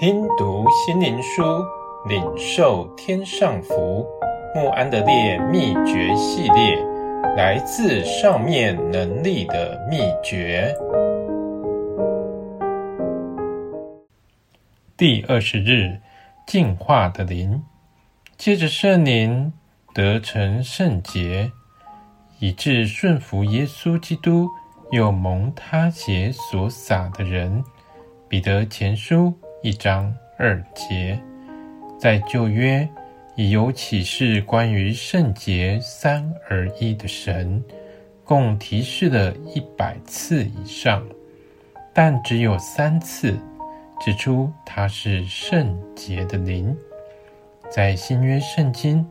听读心灵书，领受天上福。慕安德烈秘诀系列，来自上面能力的秘诀。第20日，进化的灵，借着圣灵得成圣洁，以致顺服耶稣基督，又蒙他血所洒的人。彼得前书1章2节。在旧约已有启示关于圣洁三而一的神，共提示了100次以上，但只有3次指出他是圣洁的灵。在新约圣经，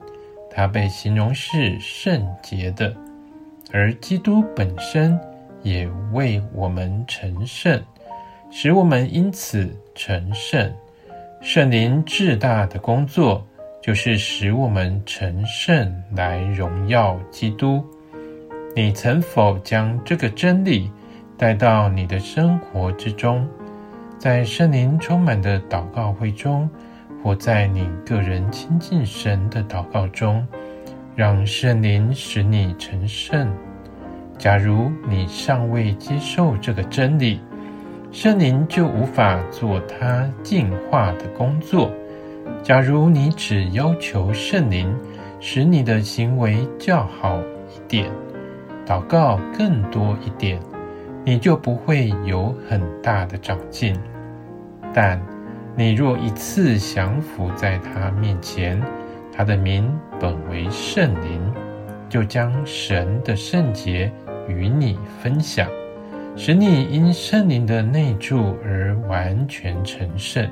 他被形容是圣洁的，而基督本身也为我们成圣，使我们因此成圣。圣灵至大的工作就是使我们成圣来荣耀基督。你曾否将这个真理带到你的生活之中？在圣灵充满的祷告会中，或在你个人亲近神的祷告中，让圣灵使你成圣。假如你尚未接受这个真理，圣灵就无法做他净化的工作。假如你只要求圣灵使你的行为较好一点，祷告更多一点，你就不会有很大的长进。但你若一次降服在他面前，他的名本为圣灵，就将神的圣洁与你分享，使你因圣灵的内住而完全成圣。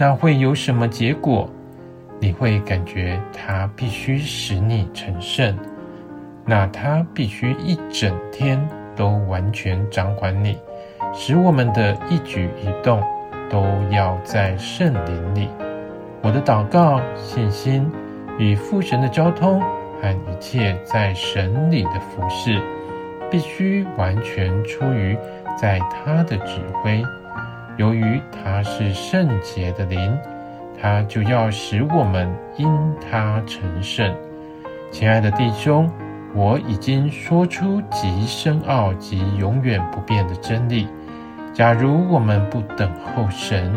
那会有什么结果？你会感觉他必须使你成圣，那他必须一整天都完全掌管你，使我们的一举一动都要在圣灵里。我的祷告、信心与父神的交通和一切在神里的服事，必须完全出于在他的指挥。由于他是圣洁的灵，他就要使我们因他成圣。亲爱的弟兄，我已经说出极深奥及永远不变的真理。假如我们不等候神，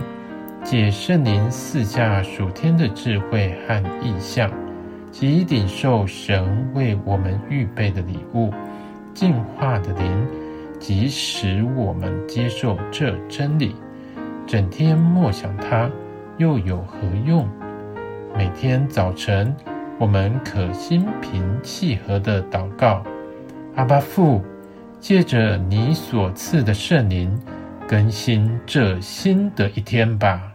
借圣灵赐下属天的智慧和意象，及领受神为我们预备的礼物，进化的灵，即使我们接受这真理，整天默想它又有何用？每天早晨我们可心平气和地祷告，阿爸父，借着你所赐的圣灵，更新这新的一天吧。